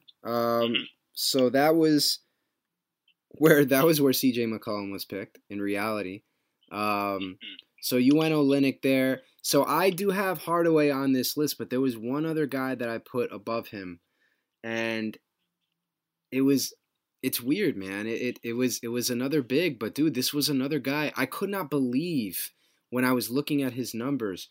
So that was where CJ McCollum was picked in reality. So you went Olynyk there. So I do have Hardaway on this list, but there was one other guy that I put above him, and it's weird, man. It was another big, but dude, this was another guy. I could not believe when I was looking at his numbers.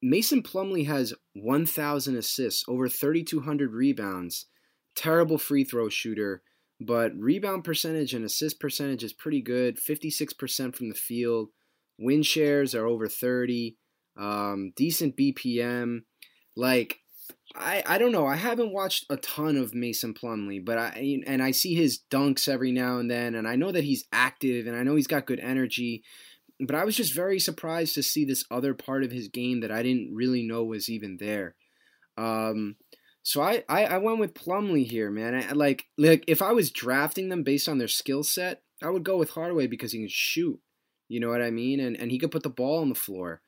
Mason Plumlee has 1,000 assists, over 3,200 rebounds, terrible free throw shooter, but rebound percentage and assist percentage is pretty good, 56% from the field. Win shares are over 30, decent BPM. Like, I don't know. I haven't watched a ton of Mason Plumlee, but I see his dunks every now and then, and I know that he's active, and I know he's got good energy. But I was just very surprised to see this other part of his game that I didn't really know was even there. So I went with Plumlee here, man. Like if I was drafting them based on their skill set, I would go with Hardaway because he can shoot. You know what I mean? And he could put the ball on the floor.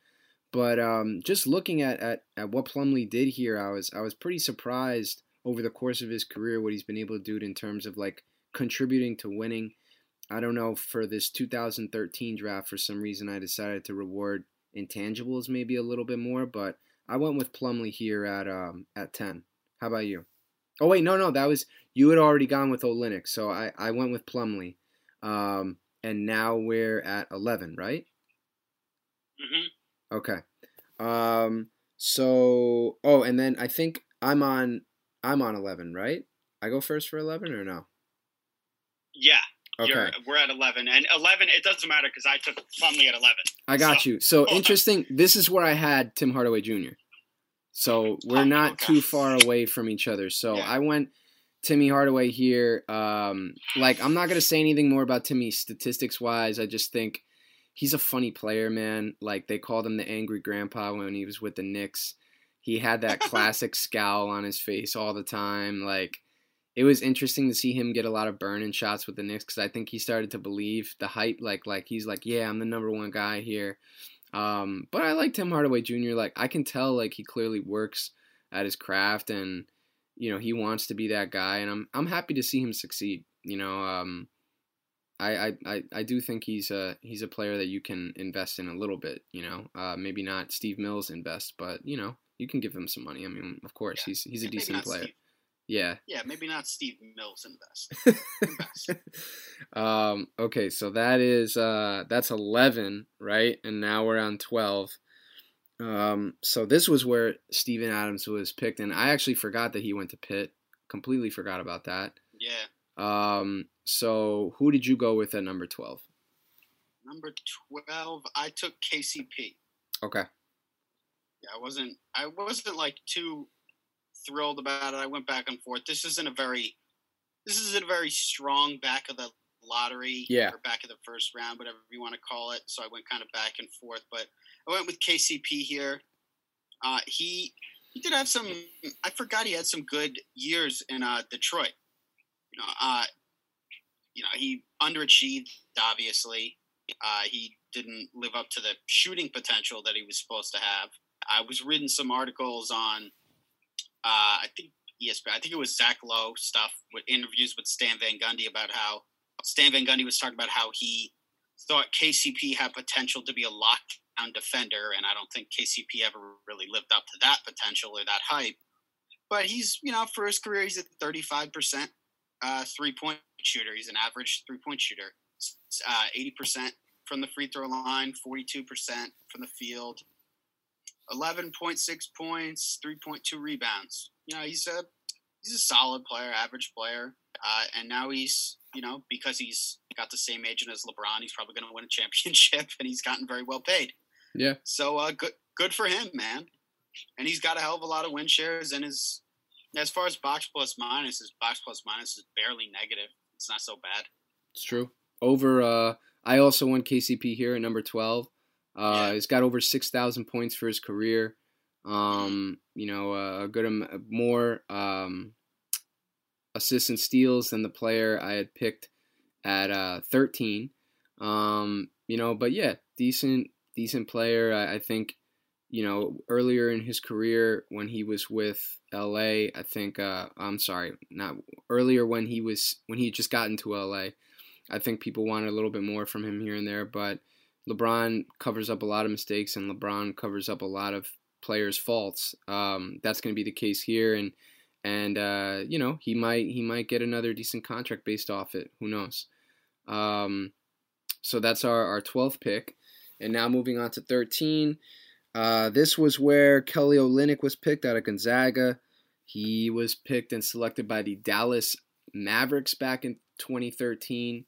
But just looking at what Plumlee did here, I was pretty surprised over the course of his career what he's been able to do in terms of like contributing to winning. I don't know, for this 2013 draft, for some reason I decided to reward intangibles maybe a little bit more, but I went with Plumlee here at 10. How about you? Oh wait, no, you had already gone with Olynyk, so I went with Plumlee. And now we're at 11, right? Mm-hmm. Okay. And then I think I'm on 11, right? I go first for 11 or no? Yeah. Okay. We're at 11. And 11, it doesn't matter because I took Plumlee at 11. I got you. So interesting. This is where I had Tim Hardaway Jr. So we're not too far away from each other. So yeah. I went Timmy Hardaway here. I'm not going to say anything more about Timmy statistics-wise. I just think he's a funny player, man. Like, they called him the angry grandpa when he was with the Knicks. He had that classic scowl on his face all the time. Like, it was interesting to see him get a lot of burn-in shots with the Knicks because I think he started to believe the hype. Like he's like, yeah, I'm the number one guy here. But I like Tim Hardaway Jr. Like, I can tell, like, he clearly works at his craft and, you know, he wants to be that guy. And I'm happy to see him succeed. You know, I do think he's a player that you can invest in a little bit. You know, maybe not Steve Mills invest, but, you know, you can give him some money. I mean, of course, yeah. He's a decent player. Yeah. Yeah, maybe not Steve Mills invest. Okay, so that is that's 11, right? And now we're on 12. So this was where Steven Adams was picked, and I actually forgot that he went to Pitt. Completely forgot about that. Yeah. So who did you go with at number 12? Number 12, I took KCP. Okay. Yeah, I wasn't like too thrilled about it. I went back and forth. This isn't a very strong back of the lottery or back in the first round, whatever you want to call it. So I went kind of back and forth, but I went with KCP here. He did have some – I forgot he had some good years in Detroit. He underachieved, obviously. He didn't live up to the shooting potential that he was supposed to have. I was reading some articles on I think it was Zach Lowe stuff with interviews with Stan Van Gundy about how Stan Van Gundy was talking about how he thought KCP had potential to be a lockdown defender, and I don't think KCP ever really lived up to that potential or that hype. But he's, for his career, he's at 35% three-point shooter. He's an average three-point shooter. 80% from the free throw line, 42% from the field, 11.6 points, 3.2 rebounds. He's a solid player, average player. And now he's, because he's got the same agent as LeBron, he's probably going to win a championship, and he's gotten very well paid. Yeah. So good for him, man. And he's got a hell of a lot of win shares, and as far as box plus minus, his box plus minus is barely negative. It's not so bad. It's true. Over, I also won KCP here at number 12. He's got over 6,000 points for his career. Assists and steals than the player I had picked at 13. Decent player. I think, earlier in his career when he was with LA, when he had just gotten to LA, I think people wanted a little bit more from him here and there, but LeBron covers up a lot of mistakes, and LeBron covers up a lot of players' faults. That's going to be the case here, and he might get another decent contract based off it. Who knows? So that's our 12th pick, and now moving on to 13. This was where Kelly Olynyk was picked out of Gonzaga. He was picked and selected by the Dallas Mavericks back in 2013.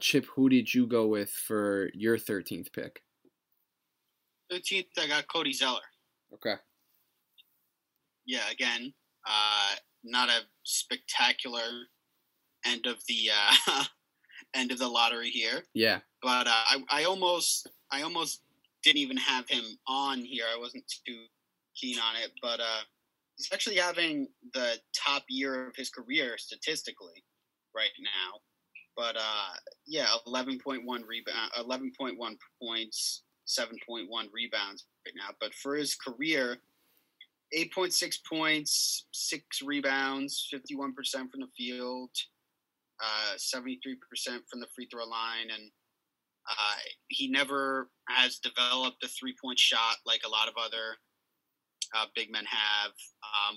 Chip, who did you go with for your 13th pick? 13th, I got Cody Zeller. Okay. Yeah, again, not a spectacular end of the lottery here. Yeah. But I almost didn't even have him on here. I wasn't too keen on it, but he's actually having the top year of his career statistically right now. But 11.1 points, 7.1 rebounds right now. But for his career, 8.6 points, 6 rebounds, 51% from the field, 73% from the free throw line. And he never has developed a three-point shot like a lot of other big men have,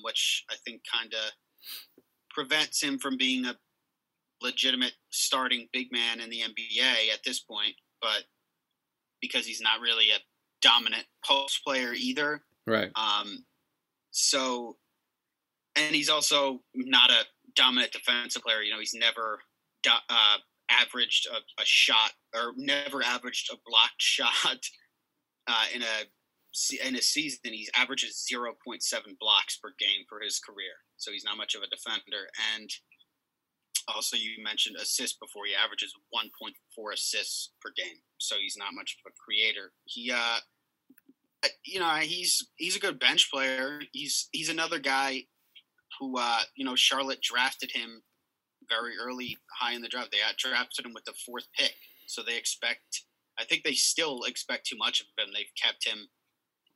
which I think kind of prevents him from being a legitimate starting big man in the NBA at this point. But because he's not really a dominant post player either. Right. And he's also not a dominant defensive player. He's never averaged a shot or never averaged a blocked shot in a season. He averages 0.7 blocks per game for his career. So he's not much of a defender. And also, you mentioned assists before. He averages 1.4 assists per game. So he's not much of a creator. He, he's a good bench player. He's another guy who, Charlotte drafted him very early, high in the draft. They drafted him with the 4th pick. So I think they still expect too much of him. They've kept him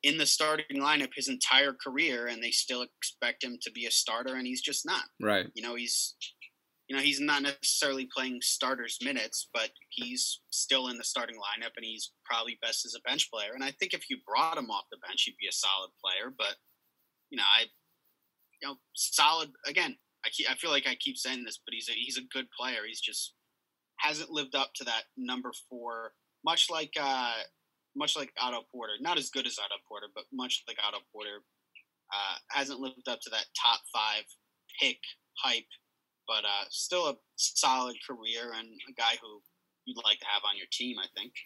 in the starting lineup his entire career, and they still expect him to be a starter, and he's just not. Right. He's not necessarily playing starters minutes, but he's still in the starting lineup, and he's probably best as a bench player. And I think if you brought him off the bench, he'd be a solid player. But solid again. I feel like I keep saying this, but he's a good player. He's just hasn't lived up to that number 4, much like Otto Porter. Not as good as Otto Porter, but much like Otto Porter, hasn't lived up to that top 5 pick hype. But still a solid career and a guy who you'd like to have on your team, I think.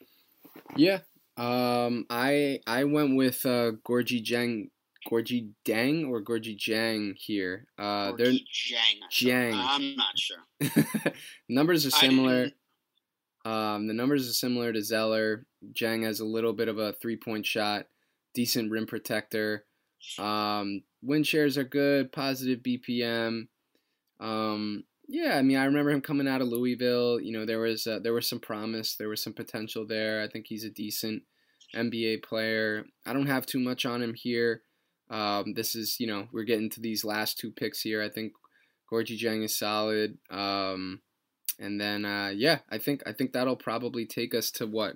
Yeah. I went with Gorgui Dieng Gorgui Dieng or Gorgui Dieng here. Jiang. I'm not sure. Numbers are similar. The numbers are similar to Zeller. Jiang has a little bit of a three-point shot, decent rim protector. Win shares are good, positive BPM. Yeah, I mean, I remember him coming out of Louisville. You know, there was some promise, there was some potential there. I think he's a decent NBA player. I don't have too much on him here. This is, you know, we're getting to these last two picks here. I think Gorgui Dieng is solid. And then, yeah, I think that'll probably take us to what?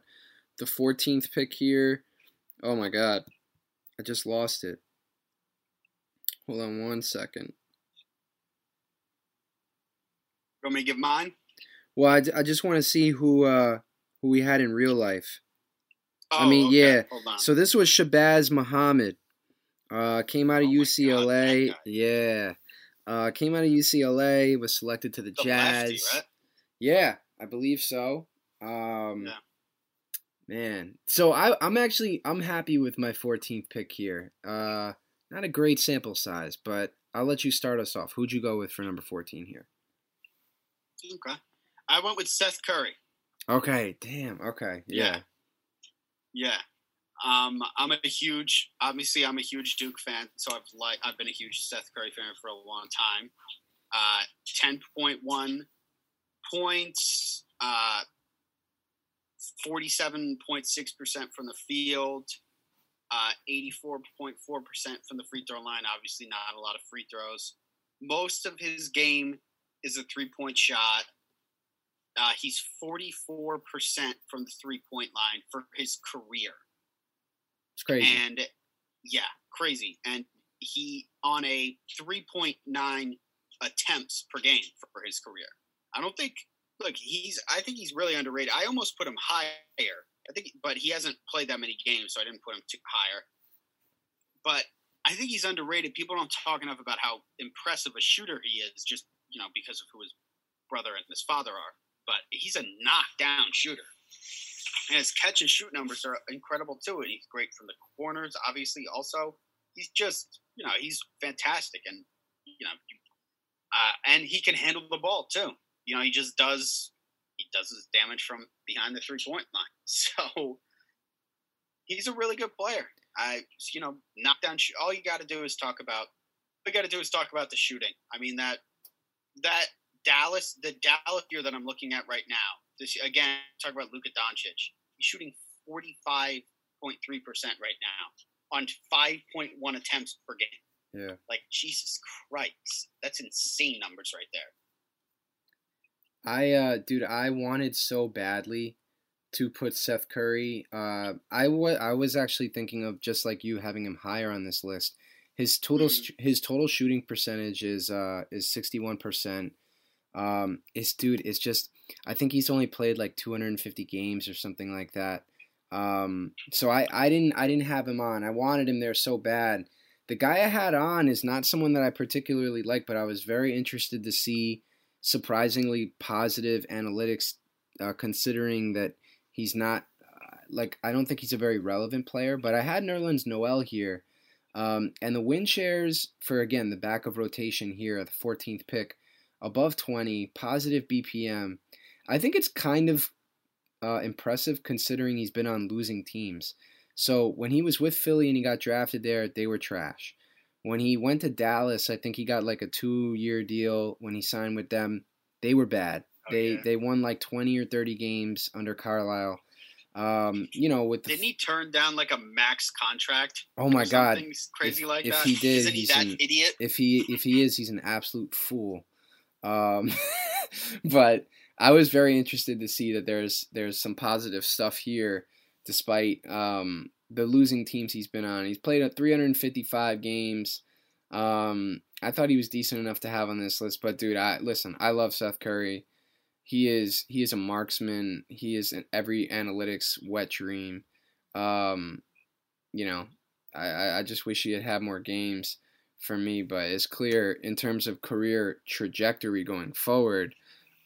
The 14th pick here. Oh, my God. I just lost it. Hold on one second. You want me to give mine? Well, I just want to see who we had in real life. Oh, I mean, okay. Yeah. Hold on. So this was Shabazz Muhammad. Came out of UCLA. God, yeah. Came out of UCLA, was selected to the Jazz. Lefty, right? Yeah, I believe so. Yeah. Man. So I'm happy with my 14th pick here. Not a great sample size, but I'll let you start us off. Who'd you go with for number 14 here? Okay. I went with Seth Curry. Okay. Damn. Okay. Yeah. I'm a huge Duke fan, so I've been a huge Seth Curry fan for a long time. 10.1 points, 47.6% from the field, 84.4% from the free throw line. Obviously not a lot of free throws. Most of his game is a three-point shot. He's 44% from the three-point line for his career. It's crazy. And, yeah, crazy. And he on a 3.9 attempts per game for his career. I think he's really underrated. I almost put him higher, I think, but he hasn't played that many games, so I didn't put him too higher. But I think he's underrated. People don't talk enough about how impressive a shooter he is, just, you know, because of who his brother and his father are. But he's a knockdown shooter. And his catch and shoot numbers are incredible too. And he's great from the corners, obviously. Also, he's just, you know, he's fantastic, and you know, and he can handle the ball too. You know, he does his damage from behind the three-point line. So he's a really good player. Knockdown. All you got to do is talk about. We got to do is talk about the shooting. I mean that Dallas, the Dallas year that I'm looking at right now. This again, talk about Luka Doncic. He's shooting 45.3% right now on 5.1 attempts per game. Yeah. Like, Jesus Christ. That's insane numbers right there. I wanted so badly to put Seth Curry. I was actually thinking of, just like you, having him higher on this list. His total his total shooting percentage is 61%. I think he's only played like 250 games or something like that. So I didn't have him on. I wanted him there so bad. The guy I had on is not someone that I particularly like, but I was very interested to see surprisingly positive analytics, considering that he's not I don't think he's a very relevant player, but I had Nerlens Noel here. And the win shares for, again, the back of rotation here at the 14th pick, above 20, positive BPM. I think it's kind of impressive considering he's been on losing teams. So when he was with Philly and he got drafted there, they were trash. When he went to Dallas, I think he got like a 2-year deal. When he signed with them, they were bad. Okay. They won like 20 or 30 games under Carlisle. You know, with didn't he turn down like a max contract? Oh my God, crazy like that. If he did, isn't he that idiot? If he is, he's an absolute fool. But I was very interested to see that there's some positive stuff here, despite the losing teams he's been on. He's played at 355 games. I thought he was decent enough to have on this list. But dude, I love Seth Curry. He is a marksman. He is in every analytics wet dream. You know, I just wish he had had more games for me, but it's clear in terms of career trajectory going forward,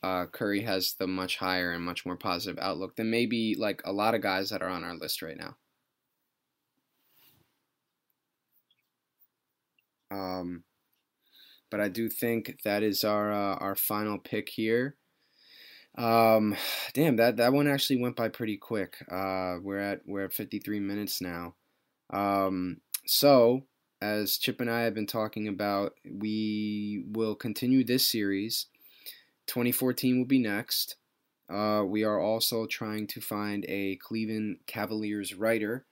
Curry has the much higher and much more positive outlook than maybe like a lot of guys that are on our list right now. But I do think that is our final pick here. Damn, that one actually went by pretty quick. We're at 53 minutes now. So as Chip and I have been talking about, we will continue this series. 2014 will be next. We are also trying to find a Cleveland Cavaliers writer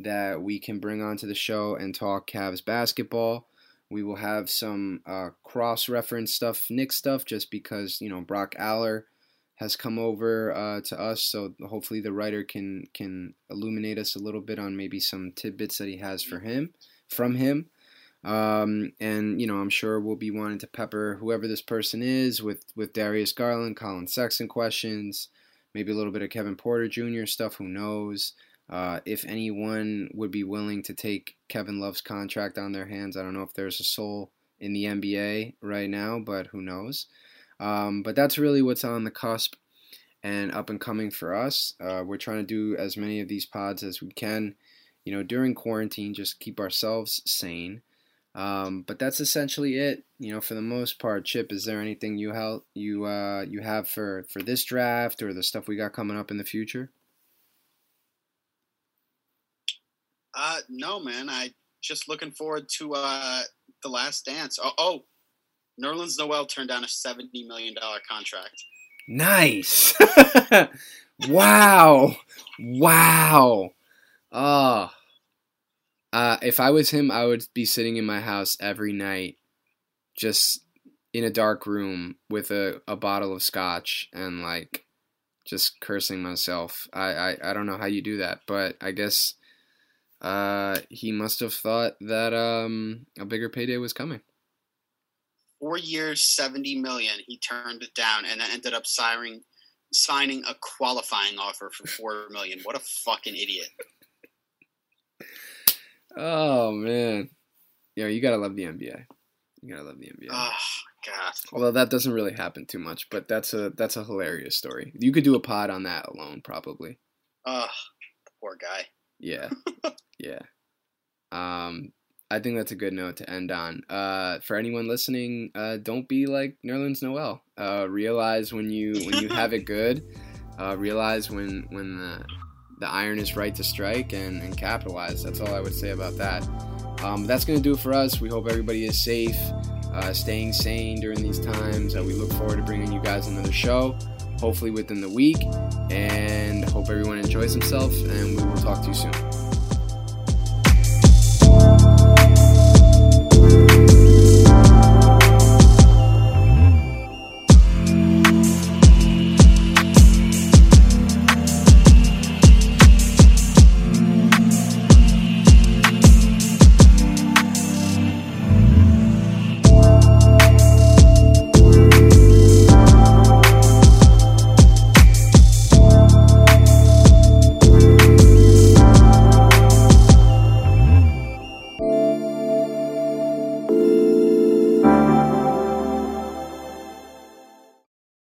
that we can bring onto the show and talk Cavs basketball. We will have some cross-reference stuff, Knicks stuff, just because, you know, Brock Aller has come over to us, so hopefully the writer can illuminate us a little bit on maybe some tidbits that he has from him. And, you know, I'm sure we'll be wanting to pepper whoever this person is with Darius Garland, Colin Sexton questions, maybe a little bit of Kevin Porter Jr. stuff, who knows. If anyone would be willing to take Kevin Love's contract on their hands, I don't know if there's a soul in the NBA right now, but who knows. But that's really what's on the cusp and up and coming for us. We're trying to do as many of these pods as we can, you know, during quarantine, just keep ourselves sane. But that's essentially it, you know, for the most part. Chip, is there anything you have for this draft or the stuff we got coming up in the future? No, man. I just looking forward to The Last Dance. Oh, Nerlens Noel turned down a $70 million contract. Nice. Wow. If I was him, I would be sitting in my house every night, just in a dark room with a bottle of scotch and like just cursing myself. I don't know how you do that, but I guess. He must have thought that a bigger payday was coming. 4 years, $70 million. He turned it down and then ended up signing a qualifying offer for $4 million. What a fucking idiot! Oh man, yeah, you gotta love the NBA. Oh God. Although that doesn't really happen too much, but that's a hilarious story. You could do a pod on that alone, probably. Poor guy. Yeah. I think that's a good note to end on. For anyone listening, don't be like Nerlens Noel. Realize when you have it good. Realize when the iron is right to strike and capitalize. That's all I would say about that. That's gonna do it for us. We hope everybody is safe, staying sane during these times. We look forward to bringing you guys another show, hopefully within the week, and hope everyone enjoys themselves, and we will talk to you soon.